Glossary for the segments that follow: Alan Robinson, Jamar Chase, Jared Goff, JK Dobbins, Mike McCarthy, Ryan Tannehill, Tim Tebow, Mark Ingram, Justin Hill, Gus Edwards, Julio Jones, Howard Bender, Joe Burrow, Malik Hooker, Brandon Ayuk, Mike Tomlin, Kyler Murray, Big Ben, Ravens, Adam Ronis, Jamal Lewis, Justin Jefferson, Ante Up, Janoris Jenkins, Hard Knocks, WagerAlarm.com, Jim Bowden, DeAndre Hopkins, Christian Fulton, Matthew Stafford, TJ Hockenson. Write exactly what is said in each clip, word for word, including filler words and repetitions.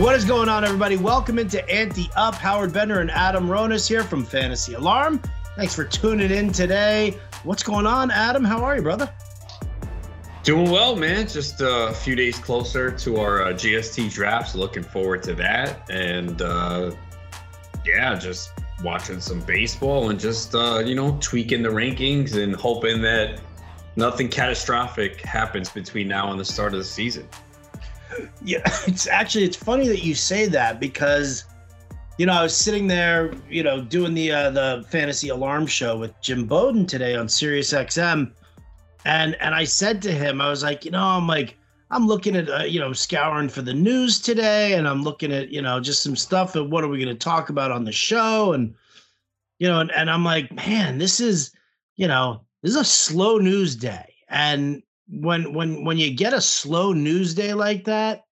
What is going on, everybody? Welcome into Ante Up. Howard Bender and Adam Ronis here from Fantasy Alarm. Thanks for tuning in today. What's going on, Adam? How are you, brother? Doing well, man. Just a few days closer to our uh, G S T drafts. Looking forward to that. And uh, yeah, just watching some baseball and just, uh, you know, tweaking the rankings and hoping that nothing catastrophic happens between now and the start of the season. Yeah, it's actually, it's funny that you say that because, you know, I was sitting there, you know, doing the uh, the Fantasy Alarm show with Jim Bowden today on Sirius X M, and and I said to him, I was like, you know, I'm like, I'm looking at, uh, you know, scouring for the news today, and I'm looking at, you know, just some stuff, and what are we going to talk about on the show, and, you know, and, and I'm like, man, this is, you know, this is a slow news day, and when when when you get a slow news day like that,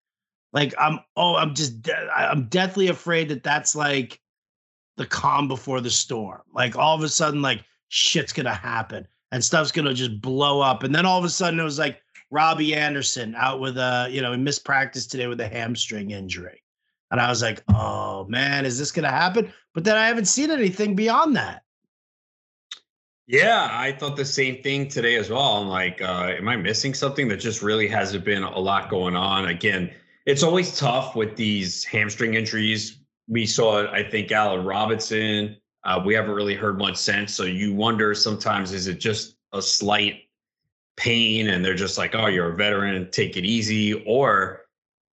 like I'm oh I'm just de- I'm deathly afraid that that's like the calm before the storm. Like all of a sudden, like shit's gonna happen and stuff's gonna just blow up. And then all of a sudden it was like Robbie Anderson out with a you know he missed practice today with a hamstring injury, and I was like, oh man, is this gonna happen? But then I haven't seen anything beyond that. Yeah, I thought the same thing today as well. I'm like, uh, am I missing something? That just really hasn't been a lot going on. Again, it's always tough with these hamstring injuries. We saw, I think, Alan Robinson. Uh, we haven't really heard much since. So you wonder sometimes, is it just a slight pain and they're just like, oh, you're a veteran, take it easy? Or,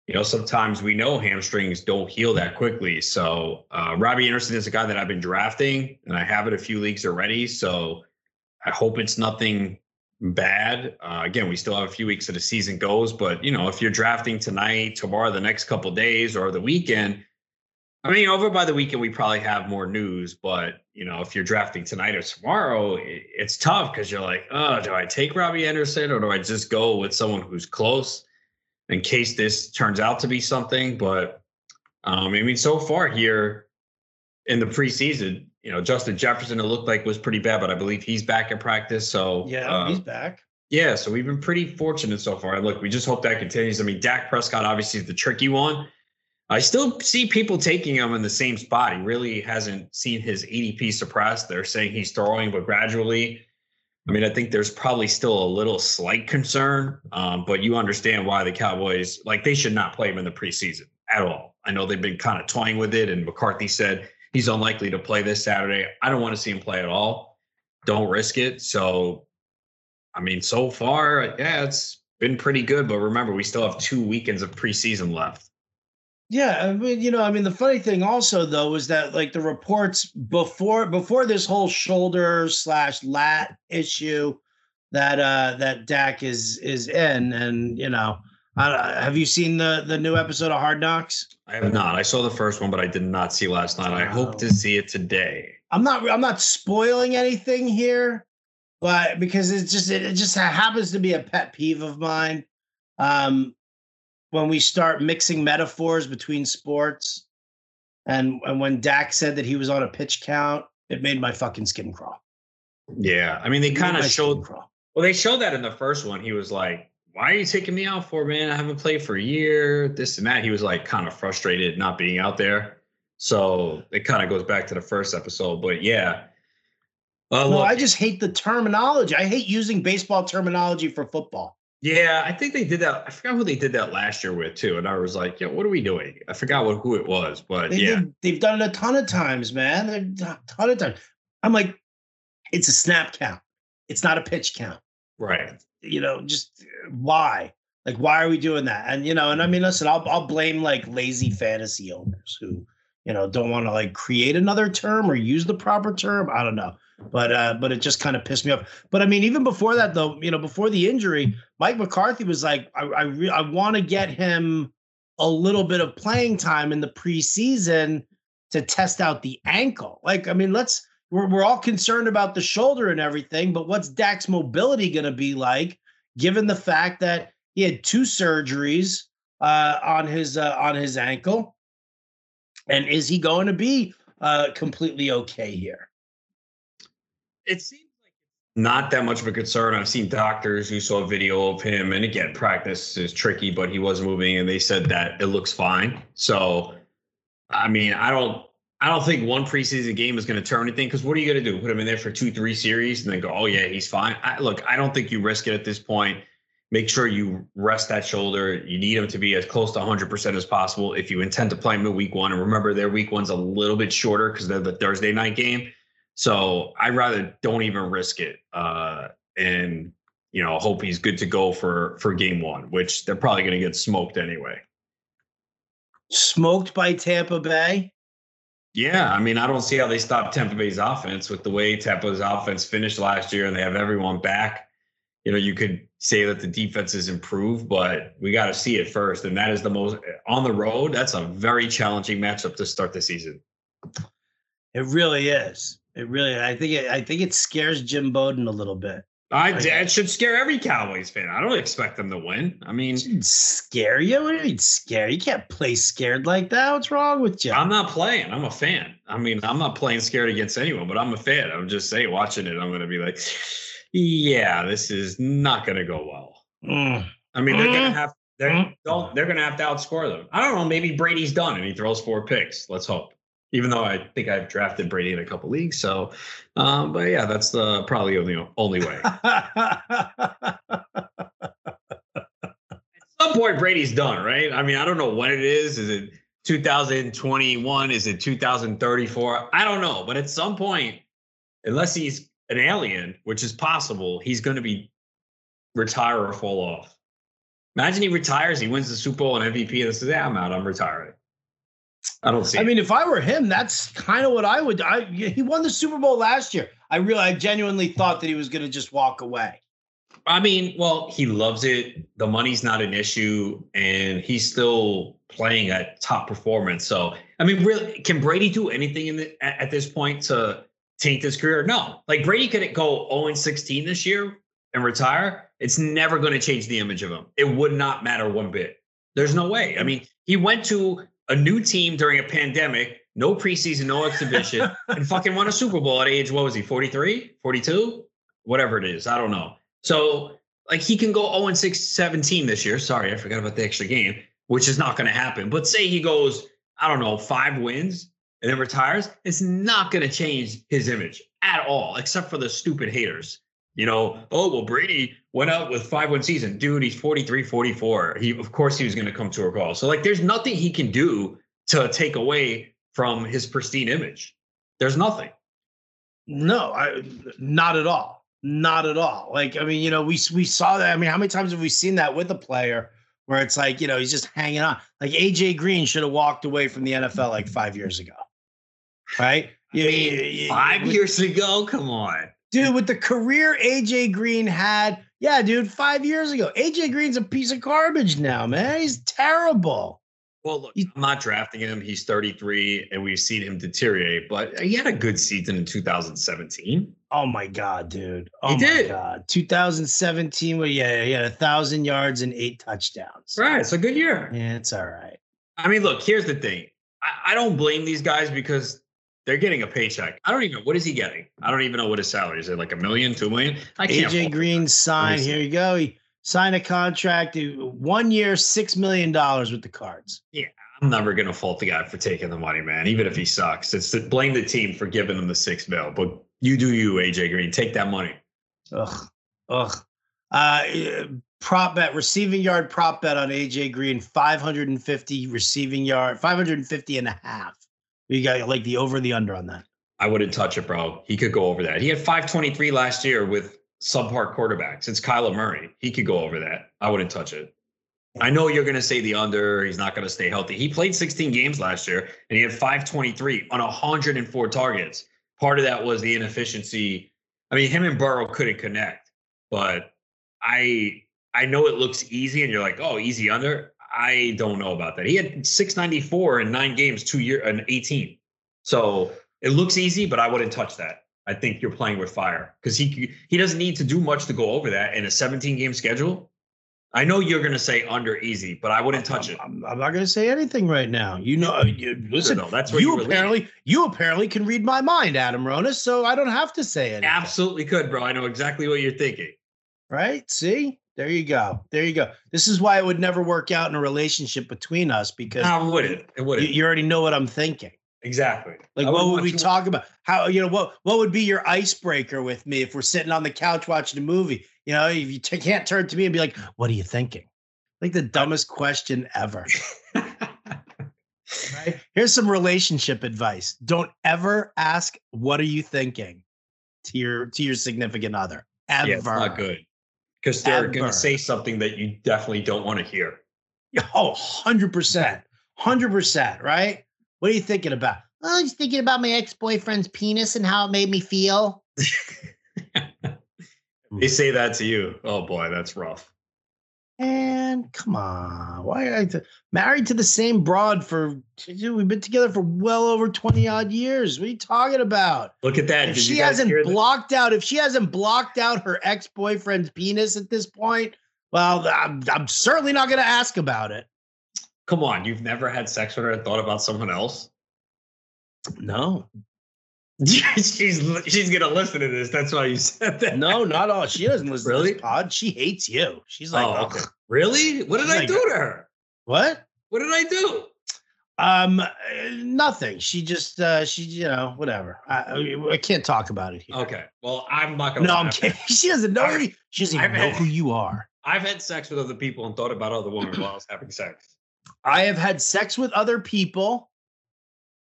you know, sometimes we know hamstrings don't heal that quickly. So uh, Robbie Anderson is a guy that I've been drafting, and I have it a few leagues already. So I hope it's nothing bad. Uh, again, we still have a few weeks of the season goes, but, you know, if you're drafting tonight, tomorrow, the next couple of days, or the weekend, I mean, over by the weekend, we probably have more news. But, you know, if you're drafting tonight or tomorrow, it's tough because you're like, oh, do I take Robbie Anderson or do I just go with someone who's close in case this turns out to be something? But um, I mean, so far here in the preseason, you know, Justin Jefferson, it looked like was pretty bad, but I believe he's back in practice. So yeah, um, he's back. Yeah. So we've been pretty fortunate so far. And look, we just hope that continues. I mean, Dak Prescott, obviously is the tricky one. I still see people taking him in the same spot. He really hasn't seen his A D P suppressed. They're saying he's throwing, but gradually, I mean, I think there's probably still a little slight concern, um, but you understand why the Cowboys, like, they should not play him in the preseason at all. I know they've been kind of toying with it, and McCarthy said he's unlikely to play this Saturday. I don't want to see him play at all. Don't risk it. So, I mean, so far, yeah, it's been pretty good. But remember, we still have two weekends of preseason left. Yeah, I mean, you know, I mean, the funny thing also, though, is that, like, the reports before before this whole shoulder slash lat issue that uh, that Dak is is in, and, you know, I, have you seen the, the new episode of Hard Knocks? I have not. I saw the first one, but I did not see last night. I hope to see it today. I'm not I'm not spoiling anything here, but because it's just it, it just happens to be a pet peeve of mine. Um, when we start mixing metaphors between sports, and, and when Dak said that he was on a pitch count, it made my fucking skin crawl. Yeah. I mean, they kind of showed, crawl. well, they showed that in the first one. He was like, why are you taking me out for, man? I haven't played for a year, this and that. He was like kind of frustrated not being out there. So it kind of goes back to the first episode, but yeah. Uh, no, look, I just hate the terminology. I hate using baseball terminology for football. Yeah, I think they did that. I forgot who they did that last year with, too. And I was like, yo, what are we doing? I forgot what who it was, but they, yeah. They, they've done it a ton of times, man. A ton of times. I'm like, it's a snap count. It's not a pitch count. Right. You know, just why? Like, why are we doing that? And, you know, and I mean, listen, I'll, I'll blame, like, lazy fantasy owners who, you know, don't want to, like, create another term or use the proper term. I don't know. But uh, but it just kind of pissed me off. But I mean, even before that, though, you know, before the injury, Mike McCarthy was like, I I, re- I want to get him a little bit of playing time in the preseason to test out the ankle. Like, I mean, let's we're we're all concerned about the shoulder and everything, but what's Dak's mobility going to be like, given the fact that he had two surgeries uh, on his uh, on his ankle, and is he going to be uh, completely okay here? It seems like not that much of a concern. I've seen doctors who saw a video of him, and again, practice is tricky, but he was moving, and they said that it looks fine. So, I mean, I don't, I don't think one preseason game is going to turn anything. Because what are you going to do? Put him in there for two, three series, and then go, oh yeah, he's fine. I, look, I don't think you risk it at this point. Make sure you rest that shoulder. You need him to be as close to one hundred percent as possible if you intend to play him in week one. And remember, their week one's a little bit shorter because they're the Thursday night game. So I'd rather don't even risk it, uh, and, you know, hope he's good to go for, for game one, which they're probably going to get smoked anyway. Smoked by Tampa Bay? Yeah, I mean, I don't see how they stop Tampa Bay's offense with the way Tampa's offense finished last year, and they have everyone back. You know, you could say that the defense is improved, but we got to see it first. And that is the most on the road. That's a very challenging matchup to start the season. It really is. It really, I think, it, I think it scares Jim Bowden a little bit. I like, it should scare every Cowboys fan. I don't expect them to win. I mean, it scare you? What do you mean scare? You can't play scared like that. What's wrong with you? I'm not playing. I'm a fan. I mean, I'm not playing scared against anyone, but I'm a fan. I'm just saying, watching it, I'm going to be like, yeah, this is not going to go well. Mm. I mean, they're mm. going to have, they're mm. don't, they're going to have to outscore them. I don't know. Maybe Brady's done and he throws four picks. Let's hope. Even though I think I've drafted Brady in a couple leagues. So, um, but yeah, that's the probably only, only way. At some point, Brady's done, right? I mean, I don't know when it is. Is it two thousand twenty-one? Is it two thousand thirty-four? I don't know. But at some point, unless he's an alien, which is possible, he's going to be retire or fall off. Imagine he retires, he wins the Super Bowl and M V P, and says, yeah, I'm out, I'm retiring. I don't see. I it. mean, if I were him, that's kind of what I would. I he won the Super Bowl last year. I really, I genuinely thought that he was going to just walk away. I mean, well, he loves it. The money's not an issue, and he's still playing at top performance. So, I mean, really, can Brady do anything in the, at, at this point to taint his career? No. Like Brady could go oh and sixteen this year and retire. It's never going to change the image of him. It would not matter one bit. There's no way. I mean, he went to a new team during a pandemic, no preseason, no exhibition, and fucking won a Super Bowl at age, what was he, forty-three, forty-two? Whatever it is, I don't know. So, like, he can go oh and six, seventeen this year. Sorry, I forgot about the extra game, which is not going to happen. But say he goes, I don't know, five wins and then retires. It's not going to change his image at all, except for the stupid haters. You know, oh, well, Brady went out with five-win season. Dude, he's forty-three, forty-four. He, of course, he was going to come to a call. So, like, there's nothing he can do to take away from his pristine image. There's nothing. No, I, not at all. Not at all. Like, I mean, you know, we we saw that. I mean, how many times have we seen that with a player where it's like, you know, he's just hanging on? Like, A J Green should have walked away from the N F L like five years ago, right? I mean, you, you, five with, years ago? Come on. Dude, with the career A J Green had, yeah, dude, five years ago. A J Green's a piece of garbage now, man. He's terrible. Well, look, He's- I'm not drafting him. He's thirty-three, and we've seen him deteriorate. But he had a good season in two thousand seventeen. Oh, my God, dude. Oh, he did. My God. two thousand seventeen, well, yeah, he had one thousand yards and eight touchdowns. Right, it's a good year. Yeah, it's all right. I mean, look, here's the thing. I, I don't blame these guys because – they're getting a paycheck. I don't even know. What is he getting? I don't even know what his salary is. Is it like a million, two million? I can't. A J Green signed. Here you go. He signed a contract. One year, six million dollars with the Cards. Yeah, I'm never going to fault the guy for taking the money, man, even if he sucks. It's to blame the team for giving him the six mil. But you do you, A J Green. Take that money. Ugh. Ugh. Uh, prop bet, receiving yard prop bet on A J Green, five hundred fifty receiving yard, five hundred fifty and a half. You got like the over, the under on that. I wouldn't touch it, bro. He could go over that. He had five twenty-three last year with subpar quarterbacks. It's Kyler Murray. He could go over that. I wouldn't touch it. I know you're going to say the under. He's not going to stay healthy. He played sixteen games last year, and he had five twenty-three on one hundred four targets. Part of that was the inefficiency. I mean, him and Burrow couldn't connect. But I I know it looks easy, and you're like, oh, easy under. I don't know about that. He had six ninety-four in nine games, two year and eighteen. So it looks easy, but I wouldn't touch that. I think you're playing with fire because he he doesn't need to do much to go over that in a seventeen game schedule. I know you're going to say under easy, but I wouldn't touch it. I'm, I'm not going to say anything right now. You know, you, listen, no, that's you, you apparently you apparently can read my mind, Adam Ronis, so I don't have to say it. Absolutely could, bro. I know exactly what you're thinking. Right? See? There you go. There you go. This is why it would never work out in a relationship between us, because no, it wouldn't. It wouldn't. You, you already know what I'm thinking. Exactly. Like, what would we talk about? How, you know, what what would be your icebreaker with me if we're sitting on the couch watching a movie? You know, if you t- can't turn to me and be like, "What are you thinking?" Like the dumbest question ever. Right? Here's some relationship advice: don't ever ask "What are you thinking" to your to your significant other ever. Yeah, it's not good, because they're going to say something that you definitely don't want to hear. Oh, one hundred percent, one hundred percent, right? What are you thinking about? Well, I'm just thinking about my ex-boyfriend's penis and how it made me feel. They say that to you. Oh, boy, that's rough. And come on. Why are you married to the same broad for, we've been together for well over twenty odd years. What are you talking about? Look at that. If Did she hasn't blocked that? out, if she hasn't blocked out her ex-boyfriend's penis at this point, well, I'm, I'm certainly not going to ask about it. Come on, you've never had sex with her and thought about someone else? No. she's she's going to listen to this. That's why you said that. No, not all. She doesn't listen really? to this pod. She hates you. She's like, oh, okay. Really? What did She's I like, do to her? What? What did I do? Um, nothing. She just, uh, she, you know, whatever. I, I can't talk about it here. Okay. Well, I'm not going to. No, I'm kidding. She doesn't know. I, she doesn't even I've know had, who you are. I've had sex with other people and thought about other women while I was having sex. I have had sex with other people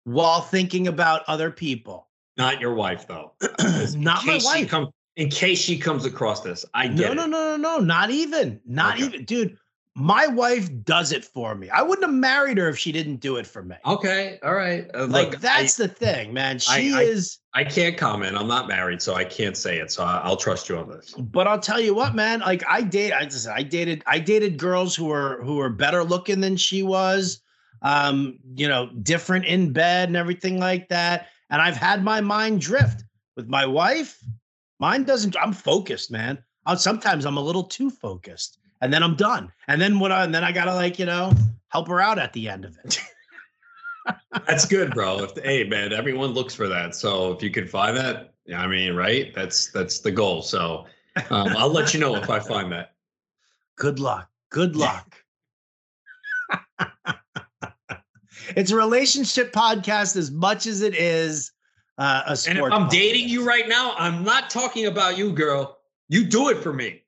while thinking about other people. Not your wife, though. Not my wife. Come, in case she comes across this, I get no, it. No, no, no, no, not even. Not okay. even. Dude, my wife does it for me. I wouldn't have married her if she didn't do it for me. Okay, all right. Uh, like, look, that's I, the thing, man. She I, I, is... I can't comment. I'm not married, so I can't say it, so I'll trust you on this. But I'll tell you what, man. Like, I date, I just, I dated, I dated girls who were, who were better looking than she was, um, you know, different in bed and everything like that. And I've had my mind drift. With my wife, mine doesn't, I'm focused, man. I'll, sometimes I'm a little too focused, and then I'm done. And then what I, and then I gotta, like, you know, help her out at the end of it. That's good, bro. If, hey, man, everyone looks for that. So if you could find that, I mean, right? That's that's the goal. So um, I'll let you know if I find that. Good luck. Good luck. It's a relationship podcast as much as it is uh, a sport. And if I'm podcast. dating you right now, I'm not talking about you, girl. You do it for me.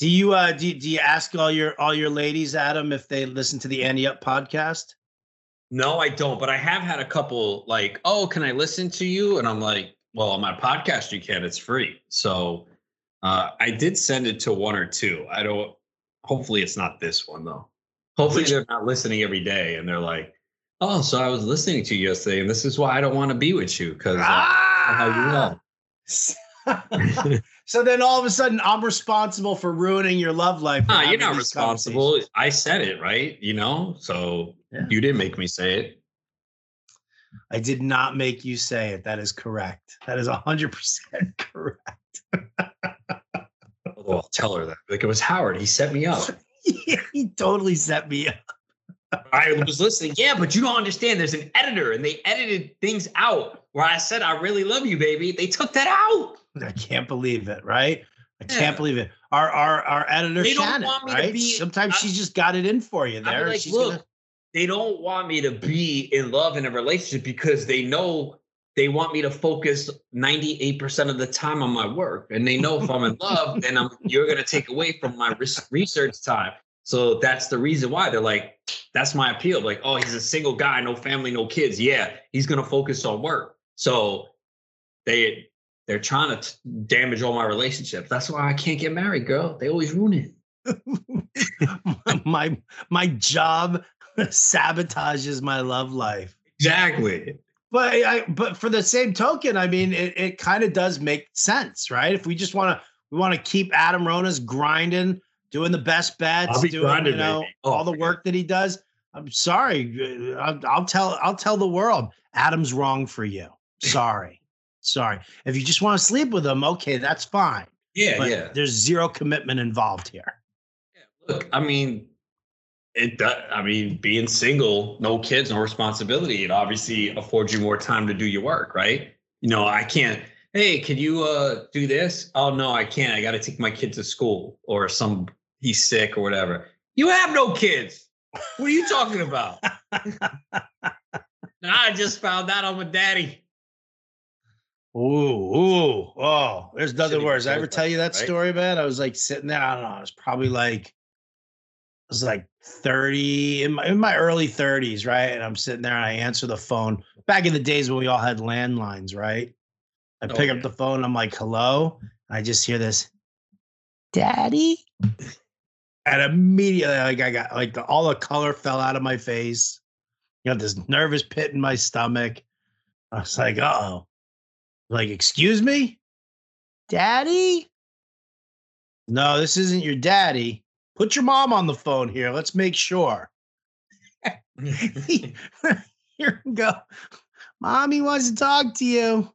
Do you uh do, do you ask all your all your ladies, Adam, if they listen to the Ante Up podcast? No, I don't, but I have had a couple like, "Oh, can I listen to you?" And I'm like, "Well, on my podcast you can. It's free." So, uh I did send it to one or two. I don't hopefully it's not this one though. Hopefully they're not listening every day and they're like, "Oh, so I was listening to you yesterday and this is why I don't want to be with you cuz ah! how you know." So then all of a sudden I'm responsible for ruining your love life. No, you're not responsible. I said it, right? You know, so yeah. You didn't make me say it. I did not make you say it. That is correct. That is one hundred percent correct. Although I'll tell her that. Like, it was Howard. He set me up. Yeah, he totally set me up. I was listening. Yeah, but you don't understand. There's an editor and they edited things out where I said, "I really love you, baby." They took that out. I can't believe it, right? I yeah. can't believe it. Our our our editor, they Shannon, don't want me right? to be, Sometimes I, she's just got it in for you there. Like, she's look, gonna... they don't want me to be in love in a relationship because they know they want me to focus ninety-eight percent of the time on my work. And they know if I'm in love, then I'm, you're going to take away from my research time. So that's the reason why they're like, that's my appeal. Like, "Oh, he's a single guy, no family, no kids. Yeah, he's going to focus on work." So they... They're trying to damage all my relationships. That's why I can't get married, girl. They always ruin it. my my job sabotages my love life. Exactly. But I, but for the same token, I mean, it, it kind of does make sense, right? If we just want to, we want to keep Adam Ronis grinding, doing the best bets, doing grinding, you know oh, all the work that he does. I'm sorry. I'll, I'll tell I'll tell the world, Adam's wrong for you. Sorry. Sorry. If you just want to sleep with them, okay, that's fine. Yeah, but yeah. There's zero commitment involved here. Yeah, look, I mean, it. I mean, being single, no kids, no responsibility, it obviously affords you more time to do your work, right? You know, I can't. Hey, can you uh, do this? Oh no, I can't. I got to take my kid to school, or some he's sick or whatever. You have no kids. What are you talking about? I just found out I'm a daddy. Ooh, ooh, oh, there's nothing worse. I ever tell you that right? story, man? I was like sitting there, I don't know, I was probably like, I was like thirty, in my, in my early thirties, right? And I'm sitting there and I answer the phone. Back in the days when we all had landlines, right? I pick oh, up the phone, and I'm like, hello? And I just hear this, daddy? And immediately, like I got, like the, all the color fell out of my face. You know, this nervous pit in my stomach. I was like, uh-oh. Like, excuse me? Daddy? No, this isn't your daddy. Put your mom on the phone here. Let's make sure. Here we go. Mommy wants to talk to you.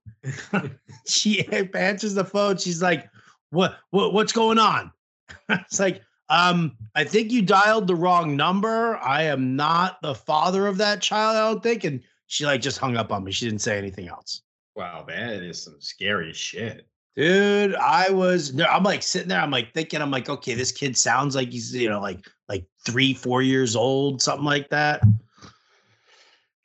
She answers the phone. She's like, what, what, what's going on? It's like, Um, I think you dialed the wrong number. I am not the father of that child, I don't think. And she like just hung up on me. She didn't say anything else. Wow, that is some scary shit. Dude, I was, I'm like sitting there. I'm like thinking, I'm like, okay, this kid sounds like he's, you know, like, like three, four years old, something like that.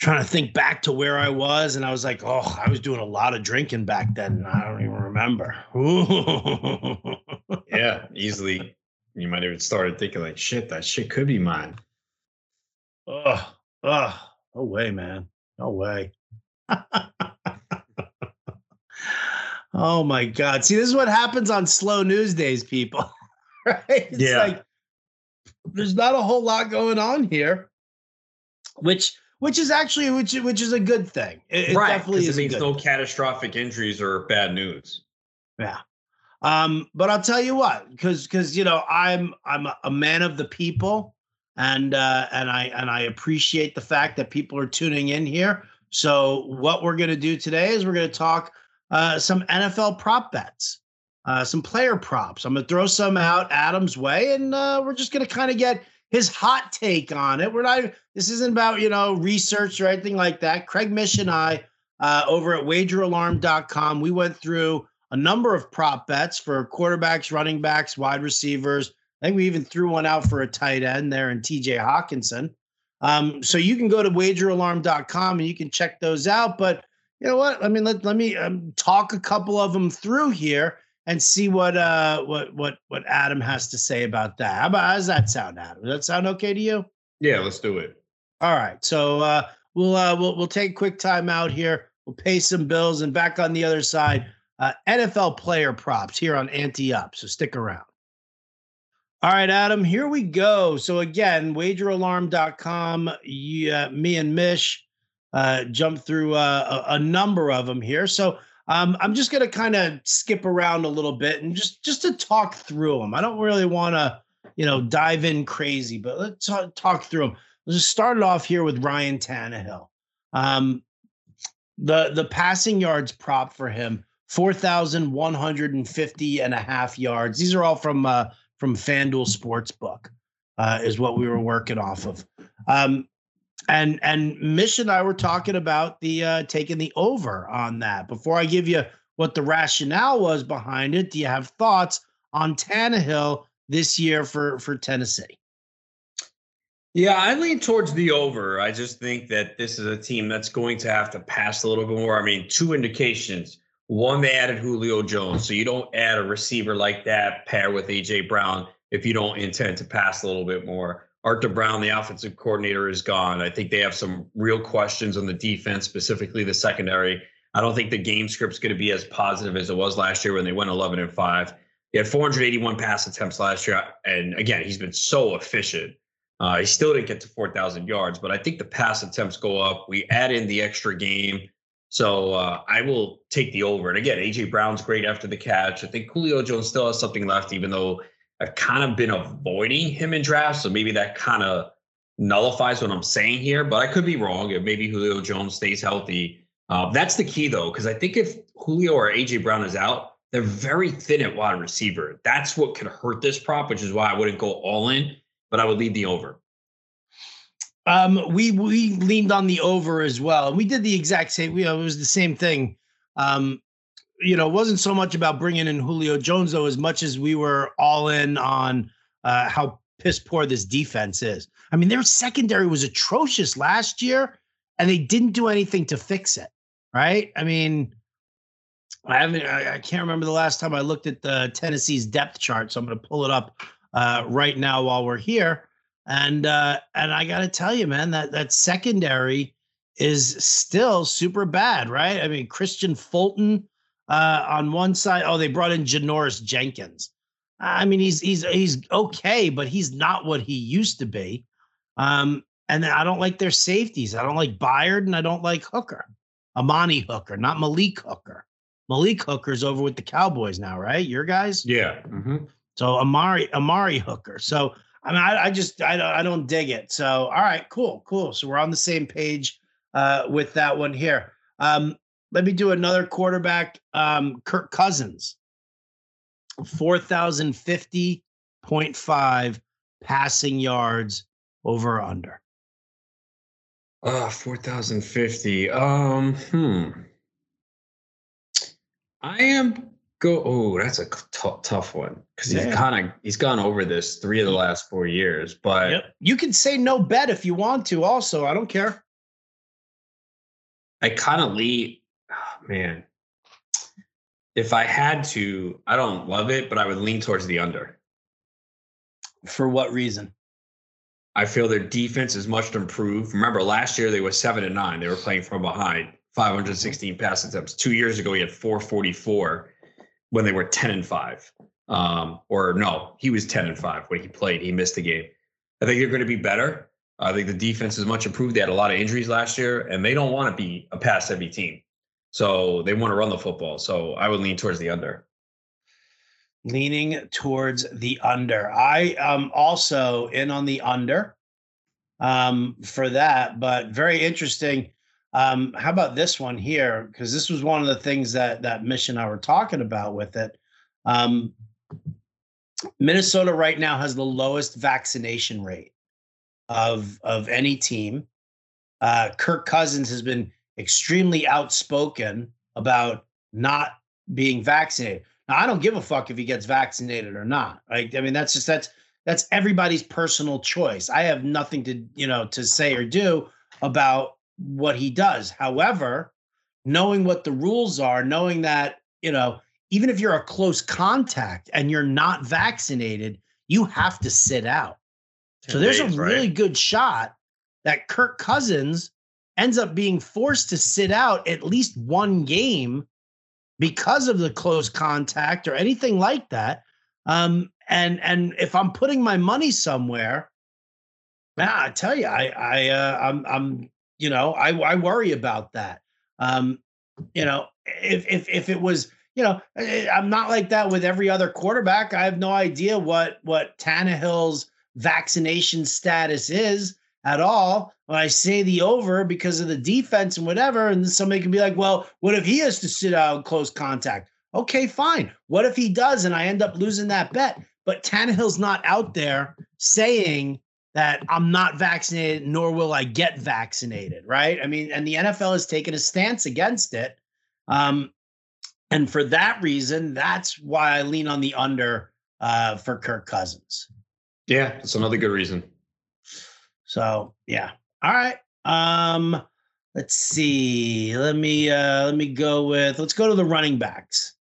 Trying to think back to where I was. And I was like, oh, I was doing a lot of drinking back then. And I don't even remember. Yeah, easily. You might have started thinking like, shit, that shit could be mine. Oh, oh, no way, man. No way. Oh, my God. See, this is what happens on slow news days, people. Right? It's yeah. like there's not a whole lot going on here, which which is actually which, which is a good thing. It, it right. definitely is. It means no catastrophic injuries or bad news. Yeah. Um, but I'll tell you what, because because you know I'm I'm a man of the people, and uh, and I and I appreciate the fact that people are tuning in here. So what we're going to do today is we're going to talk uh, some N F L prop bets, uh, some player props. I'm going to throw some out Adam's way, and uh, we're just going to kind of get his hot take on it. We're not. This isn't about you know research or anything like that. Craig Mish and I uh, over at wager alarm dot com, we went through a number of prop bets for quarterbacks, running backs, wide receivers. I think we even threw one out for a tight end there in T J Hockenson. Um, so you can go to wager alarm dot com and you can check those out. But you know what? I mean, let let me um, talk a couple of them through here and see what uh what what what Adam has to say about that. How about how does that sound, Adam? Does that sound okay to you? Yeah, let's do it. All right. So uh, we'll uh, we'll we'll take a quick time out here. We'll pay some bills and back on the other side. Uh, N F L player props here on Ante Up, so stick around. All right, Adam, here we go. So again, wager alarm dot com, you, uh, me and Mish uh, jumped through uh, a, a number of them here. So um, I'm just going to kind of skip around a little bit and just, just to talk through them. I don't really want to, you know, dive in crazy, but let's t- talk through them. Let's just start it off here with Ryan Tannehill. Um, the the passing yards prop for him, four thousand one hundred fifty and a half yards. These are all from uh, from FanDuel Sportsbook uh, is what we were working off of. Um, and and Mish and I were talking about the uh, taking the over on that. Before I give you what the rationale was behind it, do you have thoughts on Tannehill this year for, for Tennessee? Yeah, I lean towards the over. I just think that this is a team that's going to have to pass a little bit more. I mean, two indications. One, they added Julio Jones, so you don't add a receiver like that pair with A J Brown if you don't intend to pass a little bit more. Arthur Brown, the offensive coordinator, is gone. I think they have some real questions on the defense, specifically the secondary. I don't think the game script's going to be as positive as it was last year when they went eleven and five. He had four hundred eighty-one pass attempts last year, and again, he's been so efficient. Uh, he still didn't get to four thousand yards, but I think the pass attempts go up. We add in the extra game. So uh, I will take the over. And again, A J Brown's great after the catch. I think Julio Jones still has something left, even though I've kind of been avoiding him in drafts. So maybe that kind of nullifies what I'm saying here, but I could be wrong. If maybe Julio Jones stays healthy. Uh, that's the key, though, because I think if Julio or A J Brown is out, They're very thin at wide receiver. That's what could hurt this prop, which is why I wouldn't go all in, but I would leave the over. Um, we we leaned on the over as well. And we did the exact same. You know, it was the same thing. Um, you know, it wasn't so much about bringing in Julio Jones, though, as much as we were all in on uh, how piss poor this defense is. I mean, their secondary was atrocious last year, and they didn't do anything to fix it, right? I mean, I haven't. I, I can't remember the last time I looked at the Tennessee's depth chart, so I'm going to pull it up uh, right now while we're here. And uh, and I got to tell you, man, that, that secondary is still super bad, right? I mean, Christian Fulton uh, on one side. Oh, they brought in Janoris Jenkins. I mean, he's he's he's okay, but he's not what he used to be. Um, and I don't like their safeties. I don't like Byard, and I don't like Hooker. Amani Hooker, not Malik Hooker. Malik Hooker's over with the Cowboys now, right? Your guys? Yeah. Mm-hmm. So Amari Amari Hooker. So I mean, I, I just, I don't, I don't dig it. So, all right, cool, cool. So we're on the same page uh, with that one here. Um, let me do another quarterback, um, Kirk Cousins, four thousand fifty point five passing yards over or under. Uh, four thousand fifty. Um, hmm. I am go. Oh, that's a tough, tough one because he's yeah. kind of he's gone over this three of the last four years. But yep. You can say no bet if you want to. Also, I don't care. I kind of lean. Oh, man, if I had to, I don't love it, but I would lean towards the under. For what reason? I feel their defense is much improved. Remember, last year they were seven and nine. They were playing from behind. five hundred sixteen pass attempts. Two years ago, he had four forty-four when they were ten and five. Um, or no, he was ten and five when he played. He missed the game. I think they're going to be better. I think the defense is much improved. They had a lot of injuries last year, and they don't want to be a pass-heavy team. So they want to run the football. So I would lean towards the under. Leaning towards the under. I am also in on the under um, for that, but very interesting. Um, how about this one here? Because this was one of the things that, that Mish and I were talking about with it. Um, Minnesota right now has the lowest vaccination rate of, of any team. Uh, Kirk Cousins has been extremely outspoken about not being vaccinated. Now, I don't give a fuck if he gets vaccinated or not. Like, I mean, that's just, that's, that's everybody's personal choice. I have nothing to, you know, to say or do about what he does. However, knowing what the rules are, knowing that, you know, even if you're a close contact and you're not vaccinated, you have to sit out. So there's a really good shot that Kirk Cousins ends up being forced to sit out at least one game because of the close contact or anything like that. Um, and, and if I'm putting my money somewhere, man, I tell you, I, I, uh, I'm, I'm, You know, I, I worry about that. Um, you know, if if if it was, you know, I'm not like that with every other quarterback. I have no idea what what Tannehill's vaccination status is at all. When I say the over because of the defense and whatever, and somebody can be like, well, what if he has to sit out in close contact? Okay, fine. What if he does and I end up losing that bet? But Tannehill's not out there saying that I'm not vaccinated, nor will I get vaccinated, right? I mean, and the N F L has taken a stance against it. Um, and for that reason, that's why I lean on the under uh, for Kirk Cousins. Yeah, that's another good reason. So, yeah. All right. Um, let's see. Let me uh, let me go with, let's go to the running backs.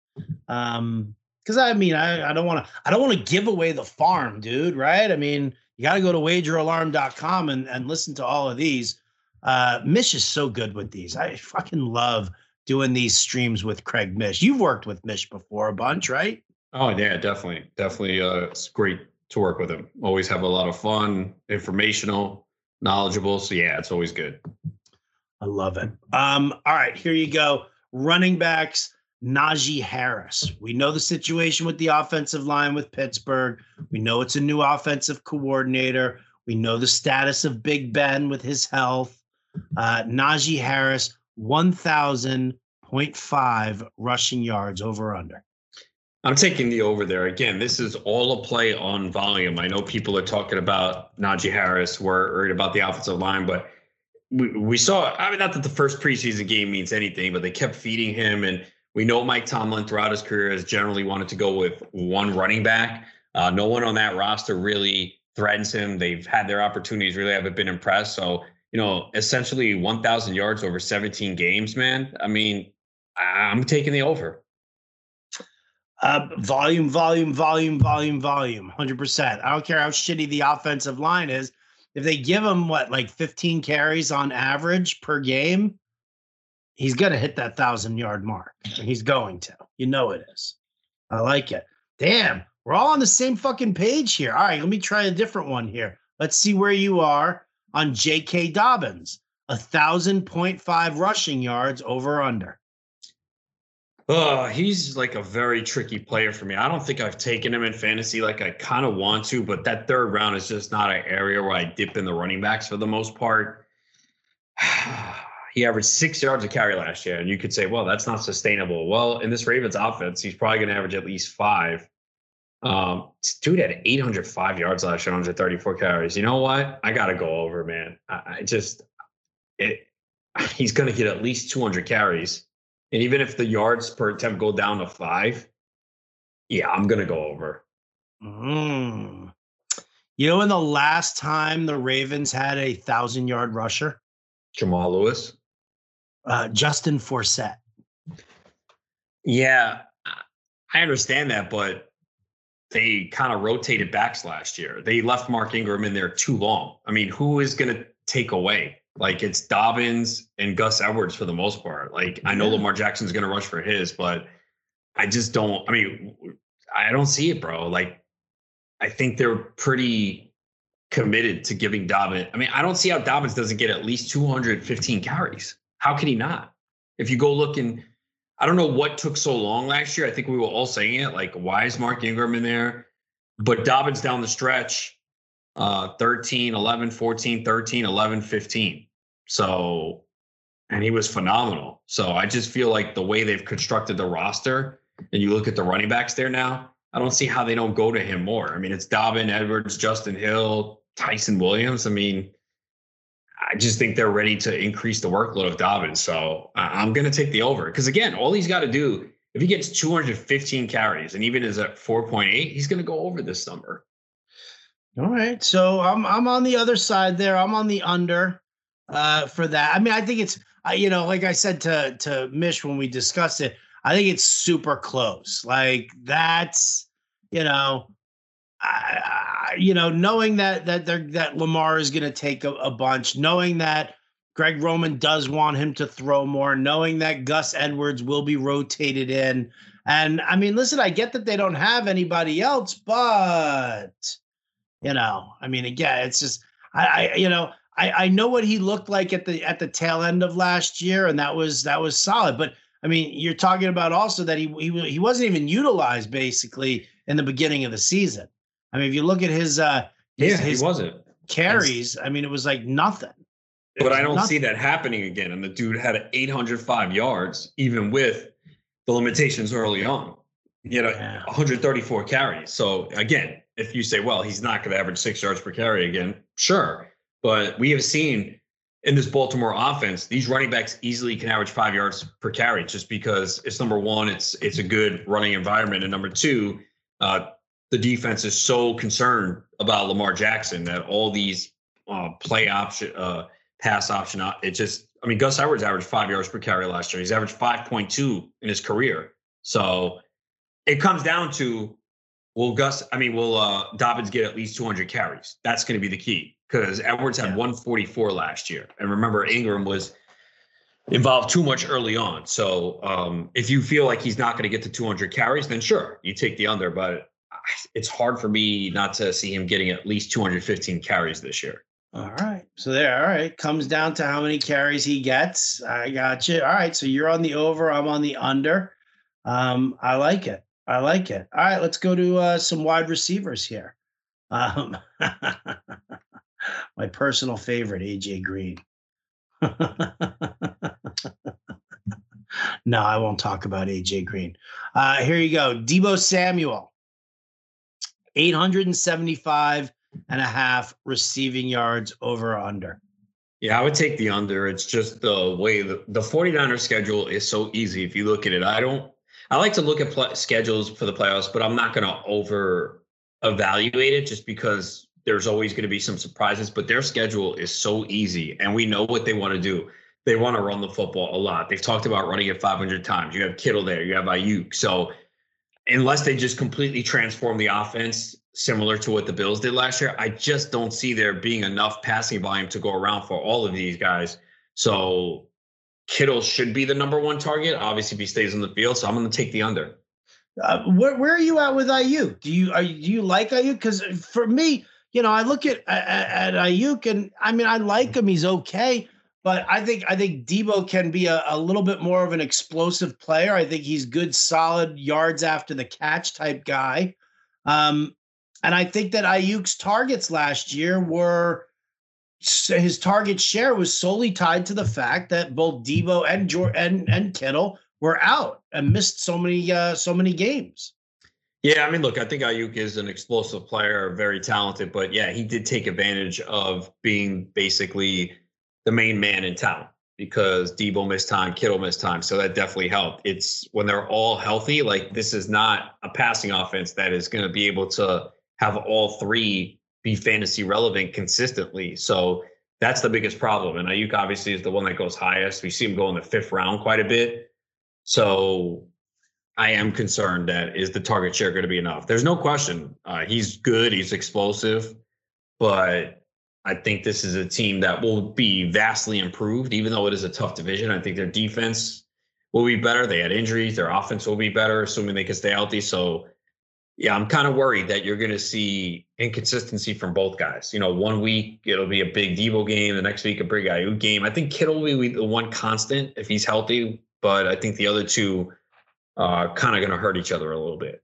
Um, because, I mean, I, I don't want to, I don't want to give away the farm, dude, right? I mean, you got to go to wager alarm dot com and, and listen to all of these. Uh, Mish is so good with these. I fucking love doing these streams with Craig Mish. You've worked with Mish before a bunch, right? Oh, yeah, definitely. Definitely. Uh, it's great to work with him. Always have a lot of fun, informational, knowledgeable. So, yeah, it's always good. I love it. Um, all right, here you go. Running backs. Najee Harris. We know the situation with the offensive line with Pittsburgh. We know it's a new offensive coordinator. We know the status of Big Ben with his health. Uh, Najee Harris, one thousand point five rushing yards over under. I'm taking the over there. Again, this is all a play on volume. I know people are talking about Najee Harris. We're worried about the offensive line, but we, we saw, I mean, not that the first preseason game means anything, but they kept feeding him. And we know Mike Tomlin throughout his career has generally wanted to go with one running back. Uh, no one on that roster really threatens him. They've had their opportunities, really haven't been impressed. So, you know, essentially one thousand yards over seventeen games, man. I mean, I'm taking the over. Uh, volume, volume, volume, volume, volume, one hundred percent. I don't care how shitty the offensive line is. If they give him, what, like fifteen carries on average per game, he's going to hit that one thousand-yard mark. He's going to. You know it is. I like it. Damn, we're all on the same fucking page here. All right, let me try a different one here. Let's see where you are on J K Dobbins, one thousand point five rushing yards over under. Oh, he's like a very tricky player for me. I don't think I've taken him in fantasy like I kind of want to, but that third round is just not an area where I dip in the running backs for the most part. He averaged six yards a carry last year, and you could say, well, that's not sustainable. Well, in this Ravens offense, he's probably going to average at least five. Um, dude had eight hundred five yards last year, one hundred thirty-four carries. You know what? I got to go over, man. I, I just it. He's going to get at least two hundred carries. And even if the yards per attempt go down to five, yeah, I'm going to go over. Mm. You know, when the last time the Ravens had a one thousand-yard rusher? Jamal Lewis? Uh, Justin Forsett. Yeah, I understand that, but they kind of rotated backs last year. They left Mark Ingram in there too long. I mean, who is going to take away? Like, it's Dobbins and Gus Edwards for the most part. Like, I know Lamar Jackson's going to rush for his, but I just don't, I mean, I don't see it, bro. Like, I think they're pretty committed to giving Dobbins. I mean, I don't see how Dobbins doesn't get at least two hundred fifteen carries. How can he not? If you go look and I don't know what took so long last year. I think we were all saying it, like, why is Mark Ingram in there? But Dobbins down the stretch, Uh, thirteen, eleven, fourteen, thirteen, eleven, fifteen. So, and he was phenomenal. So I just feel like the way they've constructed the roster, and you look at the running backs there now, I don't see how they don't go to him more. I mean, it's Dobbin, Edwards, Justin Hill, Tyson Williams. I mean, I just think they're ready to increase the workload of Dobbin. So I'm going to take the over. Because again, all he's got to do, if he gets two hundred fifteen carries and even is at four point eight, he's going to go over this number. All right, so I'm I'm on the other side there. I'm on the under uh, for that. I mean, I think it's uh, you know, like I said to to Mish when we discussed it, I think it's super close. Like that's you know, I, I, you know, knowing that that they're, that Lamar is going to take a, a bunch, knowing that Greg Roman does want him to throw more, knowing that Gus Edwards will be rotated in, and I mean, listen, I get that they don't have anybody else, but. You know, I mean, again, it's just, I, I you know, I, I know what he looked like at the at the tail end of last year, and that was that was solid. But I mean, you're talking about also that he he he wasn't even utilized basically in the beginning of the season. I mean, if you look at his uh his, yeah, his he wasn't. carries, I mean, it was like nothing. It but I don't nothing. see that happening again. And the dude had eight hundred five yards, even with the limitations early on. You know, yeah. one hundred thirty-four carries. So again, if you say, well, he's not going to average six yards per carry again, sure. But we have seen in this Baltimore offense, these running backs easily can average five yards per carry just because it's number one, it's it's a good running environment. And number two, uh, the defense is so concerned about Lamar Jackson that all these uh, play option, uh, pass option, it just, I mean, Gus Edwards averaged five yards per carry last year. He's averaged five point two in his career. So it comes down to, Will Gus, I mean, will uh, Dobbins get at least two hundred carries? That's going to be the key because Edwards had yeah. one forty-four last year. And remember, Ingram was involved too much early on. So um, if you feel like he's not going to get to two hundred carries, then sure, you take the under. But it's hard for me not to see him getting at least two hundred fifteen carries this year. All right. So there, all right. Comes down to how many carries he gets. I got you. All right. So you're on the over. I'm on the under. Um, I like it. I like it. All right, let's go to uh, some wide receivers here. Um, my personal favorite, A J Green. No, I won't talk about A J Green. Uh, here you go. Debo Samuel, eight seventy-five and a half receiving yards over or under. Yeah, I would take the under. It's just the way the, the 49ers schedule is so easy. If you look at it, I don't, I like to look at pl- schedules for the playoffs, but I'm not going to over evaluate it just because there's always going to be some surprises, but their schedule is so easy and we know what they want to do. They want to run the football a lot. They've talked about running it five hundred times. You have Kittle there, you have Ayuk. So unless they just completely transform the offense, similar to what the Bills did last year, I just don't see there being enough passing volume to go around for all of these guys. So Kittle should be the number one target, obviously, if he stays on the field. So I'm going to take the under. Uh, where where are you at with Ayuk? Do you are you, do you like Ayuk? Because for me, you know, I look at, at at Ayuk, and I mean, I like him. He's okay, but I think I think Debo can be a, a little bit more of an explosive player. I think he's good, solid yards after the catch type guy. Um, And I think that Ayuk's targets last year were his target share was solely tied to the fact that both Debo and George, and and Kittle were out and missed so many uh, so many games. Yeah, I mean, look, I think Ayuk is an explosive player, very talented, but yeah, he did take advantage of being basically the main man in town because Debo missed time, Kittle missed time, so that definitely helped. It's when they're all healthy, like this is not a passing offense that is going to be able to have all three be fantasy relevant consistently. So that's the biggest problem. And Ayuk obviously is the one that goes highest. We see him go in the fifth round quite a bit. So I am concerned that is the target share going to be enough? There's no question. Uh, he's good. He's explosive. But I think this is a team that will be vastly improved, even though it is a tough division. I think their defense will be better. They had injuries. Their offense will be better, assuming they can stay healthy. So yeah, I'm kind of worried that you're going to see inconsistency from both guys. You know, one week it'll be a big Debo game. The next week, a big Ayuk game. I think Kittle will be the one constant if he's healthy, but I think the other two are kind of going to hurt each other a little bit.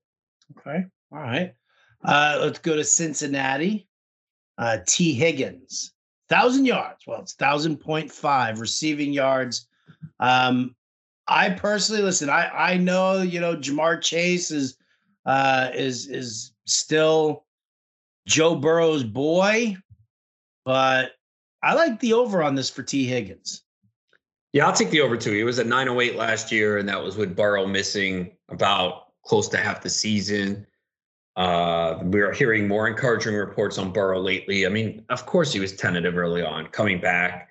Okay. All right. Uh, let's go to Cincinnati. Uh, Tee Higgins, one thousand yards. Well, it's one thousand point five receiving yards. Um, I personally, listen, I, I know, you know, Jamar Chase is, Uh, is is still Joe Burrow's boy, but I like the over on this for Tee Higgins. Yeah, I'll take the over too. He was at nine oh eight last year, and that was with Burrow missing about close to half the season. Uh, we are hearing more encouraging reports on Burrow lately. I mean, of course he was tentative early on, coming back.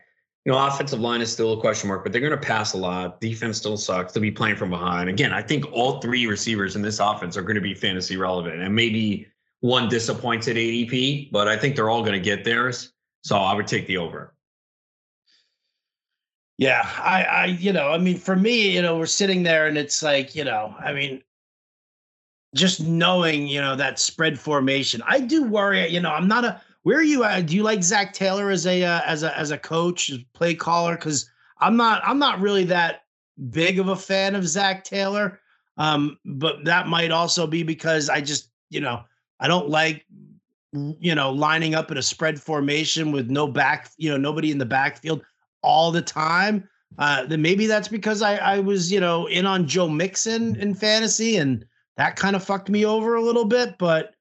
You know, offensive line is still a question mark, but they're going to pass a lot. Defense still sucks. They'll be playing from behind. Again, I think all three receivers in this offense are going to be fantasy relevant, and maybe one disappoints at A D P, but I think they're all going to get theirs. So I would take the over. Yeah, I, I, you know, I mean, for me, you know, we're sitting there and it's like, you know, I mean, just knowing, you know, that spread formation, I do worry, you know, I'm not a, Where are you at? Do you like Zach Taylor as a uh, as a as a coach, as play caller? Because I'm not I'm not really that big of a fan of Zach Taylor, um, but that might also be because I just you know I don't like you know lining up in a spread formation with no back you know nobody in the backfield all the time. Uh, then maybe that's because I I was you know in on Joe Mixon in fantasy and that kind of fucked me over a little bit, but.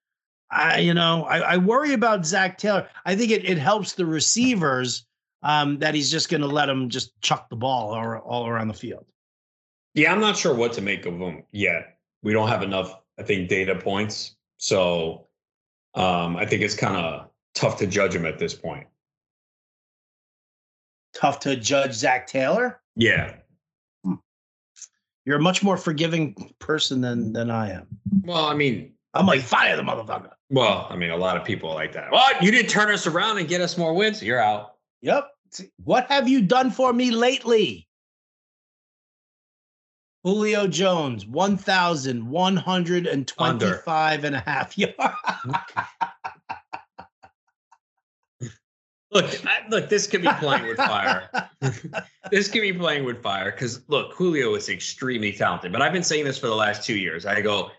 I, you know, I, I worry about Zach Taylor. I think it, it helps the receivers um, that he's just going to let them just chuck the ball all, all around the field. Yeah, I'm not sure what to make of him yet. We don't have enough, I think, data points. So um, I think it's kind of tough to judge him at this point. Tough to judge Zach Taylor? Yeah. Hmm. You're a much more forgiving person than than I am. Well, I mean, I'm like, fire the motherfucker. Well, I mean, a lot of people like that. What? You didn't turn us around and get us more wins? You're out. Yep. What have you done for me lately? Julio Jones, one thousand one hundred twenty-five under. And a half yards. look, I, look, this could be playing with fire. This could be playing with fire because, look, Julio is extremely talented. But I've been saying this for the last two years. I go,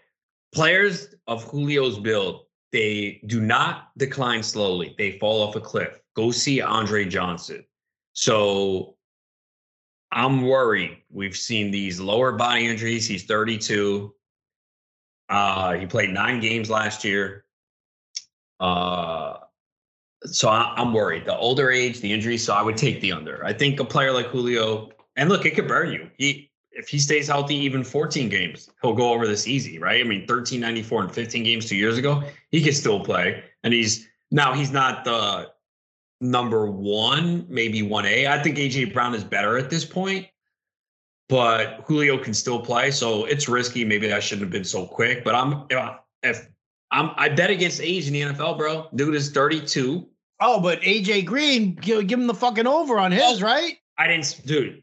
players of Julio's build, they do not decline slowly. They fall off a cliff. Go see Andre Johnson. So I'm worried. We've seen these lower body injuries. He's thirty-two. Uh, he played nine games last year. Uh, so I, I'm worried. The older age, the injury, so I would take the under. I think a player like Julio, and look, it could burn you. He, if he stays healthy even fourteen games, he'll go over this easy, right? I mean, thirteen ninety-four and fifteen games two years ago, he could still play. And he's now he's not the number one, maybe one A. I think A J Brown is better at this point, but Julio can still play, so it's risky. Maybe I shouldn't have been so quick, but I'm if I'm I bet against age in the N F L, bro. Dude is thirty-two. Oh, but A J Green, give, give him the fucking over on his, right? I didn't, dude.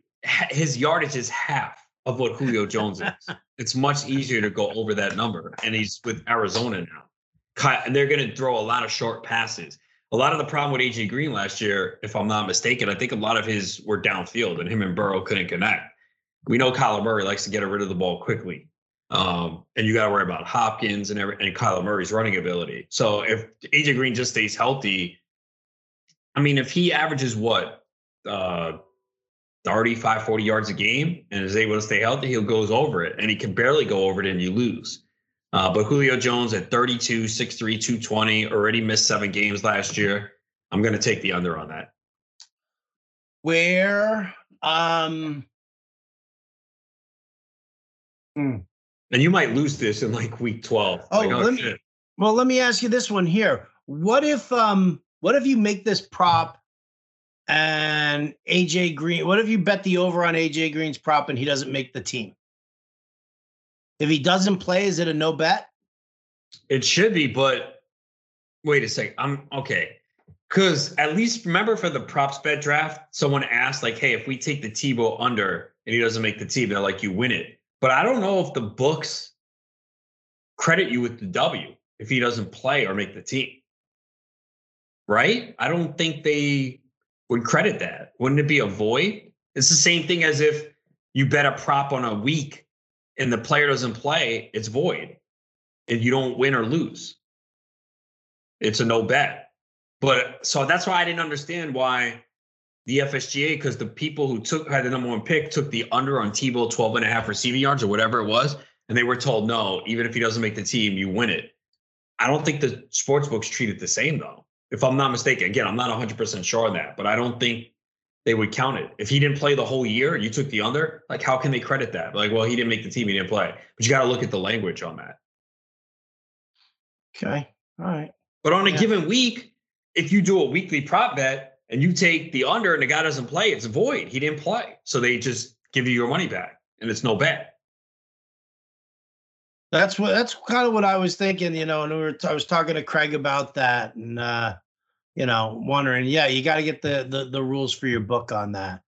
His yardage is half of what Julio Jones is. It's much easier to go over that number, and he's with Arizona now, and they're going to throw a lot of short passes. A lot of the problem with A J Green last year, if I'm not mistaken, I think a lot of his were downfield, and him and Burrow couldn't connect. We know Kyler Murray likes to get rid of the ball quickly, um, and you got to worry about Hopkins and every, and Kyler Murray's running ability. So if A J Green just stays healthy, I mean, if he averages what uh, thirty-five, forty yards a game and is able to stay healthy, he goes over it, and he can barely go over it, and you lose. Uh, but Julio Jones at thirty-two, six three, two twenty, already missed seven games last year. I'm going to take the under on that. Where? Um, and you might lose this in like week twelve. Oh, like, oh let me, well, let me ask you this one here. What if um, what if you make this prop and A J Green, what if you bet the over on A J Green's prop and he doesn't make the team? If he doesn't play, is it a no bet? It should be, but wait a second. I'm okay. Because at least remember for the props bet draft, someone asked like, hey, if we take the Tebow under and he doesn't make the team, they're like, you win it. But I don't know if the books credit you with the W if he doesn't play or make the team. Right? I don't think they would credit that. Wouldn't it be a void? It's the same thing as if you bet a prop on a week and the player doesn't play, it's void. And you don't win or lose. It's a no bet. But so that's why I didn't understand why the F S G A, because the people who took had the number one pick took the under on Tebow twelve and a half receiving yards or whatever it was. And they were told, no, even if he doesn't make the team, you win it. I don't think the sports books treat it the same, though. If I'm not mistaken, again, I'm not one hundred percent sure on that, but I don't think they would count it. If he didn't play the whole year and you took the under, like, how can they credit that? Like, well, he didn't make the team, he didn't play. But you got to look at the language on that. Okay. All right. But on yeah. a given week, if you do a weekly prop bet and you take the under and the guy doesn't play, it's void. He didn't play. So they just give you your money back and it's no bet. That's what, that's kind of what I was thinking, you know, and we were, I was talking to Craig about that and, uh, you know, wondering, yeah, you got to get the, the the rules for your book on that.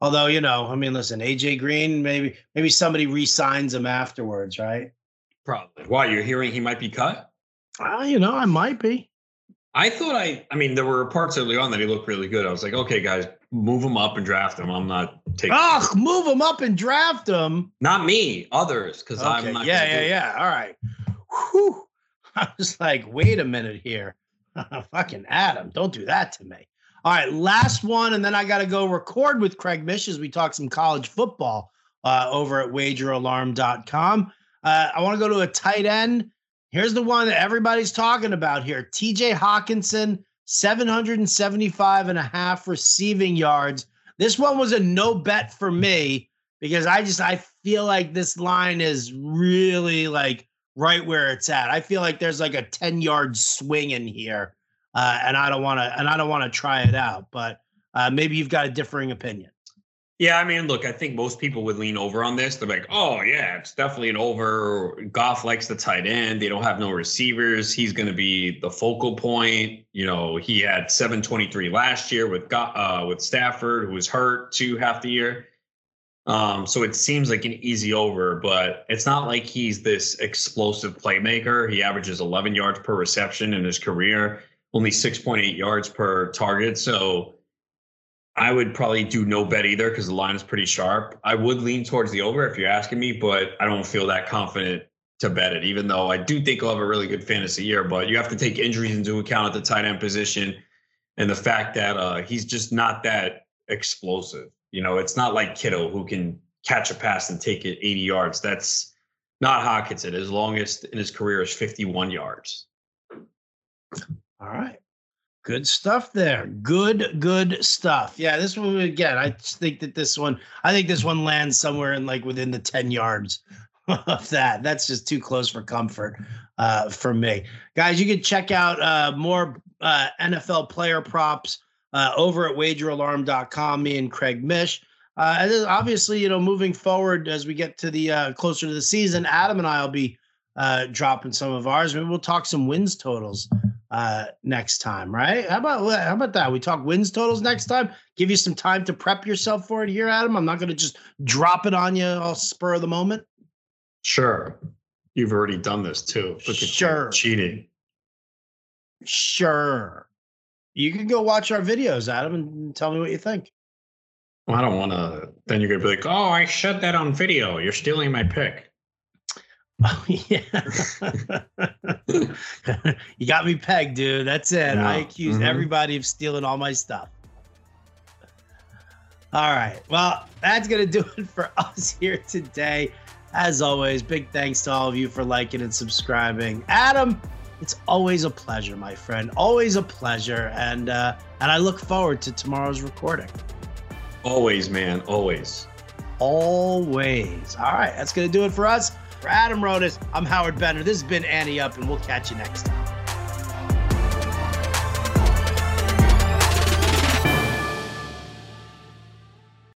Although, you know, I mean, listen, A J Green, maybe maybe somebody re-signs him afterwards, right? Probably. Why, you're hearing he might be cut? Uh, you know, I might be. I thought I, I mean, there were reports early on that he looked really good. I was like, okay, guys, move him up and draft him. I'm not taking. Oh, move him up and draft him. Not me, others, because okay. I'm not. Yeah, yeah, do yeah. All right. Whew. I was like, wait a minute here. Fucking Adam, don't do that to me. All right, last one, and then I got to go record with Craig Mish as we talk some college football uh, over at wager alarm dot com. Uh, I want to go to a tight end. Here's the one that everybody's talking about here. T J Hockenson, seven seventy-five and a half receiving yards. This one was a no bet for me because I just, I feel like this line is really like, right where it's at. I feel like there's like a ten yard swing in here. Uh, and I don't want to, and I don't want to try it out, but uh, maybe you've got a differing opinion. Yeah. I mean, look, I think most people would lean over on this. They're like, oh yeah, it's definitely an over. Goff likes the tight end. They don't have no receivers. He's going to be the focal point. You know, he had seven twenty-three last year with, uh, with Stafford, who was hurt too half the year. Um, so it seems like an easy over, but it's not like he's this explosive playmaker. He averages eleven yards per reception in his career, only six point eight yards per target. So I would probably do no bet either because the line is pretty sharp. I would lean towards the over if you're asking me, but I don't feel that confident to bet it, even though I do think he'll have a really good fantasy year. But you have to take injuries into account at the tight end position and the fact that uh, he's just not that explosive. You know, it's not like Kittle who can catch a pass and take it eighty yards. That's not Hockenson. His longest in his career is fifty-one yards. All right. Good stuff there. Good, good stuff. Yeah, this one again. I think that this one, I think this one lands somewhere in like within the ten yards of that. That's just too close for comfort uh, for me. Guys, you can check out uh, more uh, N F L player props uh, over at wager alarm dot com. Me and Craig Mish. Uh, and then obviously, you know, moving forward as we get to the uh, closer to the season, Adam and I will be uh, dropping some of ours. Maybe we'll talk some wins totals uh next time, right? How about how about that? We talk wins totals next time. Give you some time to prep yourself for it here, Adam. I'm not going to just drop it on you all spur of the moment. Sure. You've already done this too. Look at sure. Cheating. Sure. You can go watch our videos, Adam, and tell me what you think. Well, I don't want to. Then you're going to be like, oh, I shut that on video. You're stealing my pick. Oh, yeah. You got me pegged, dude. That's it. Yeah. I accused mm-hmm. everybody of stealing all my stuff. All right. Well, that's going to do it for us here today. As always, big thanks to all of you for liking and subscribing. Adam, it's always a pleasure, my friend. Always a pleasure. And, uh, and I look forward to tomorrow's recording. Always, man. Always. Always. All right. That's going to do it for us. For Adam Rodas, I'm Howard Bender. This has been Ante Up, and we'll catch you next time.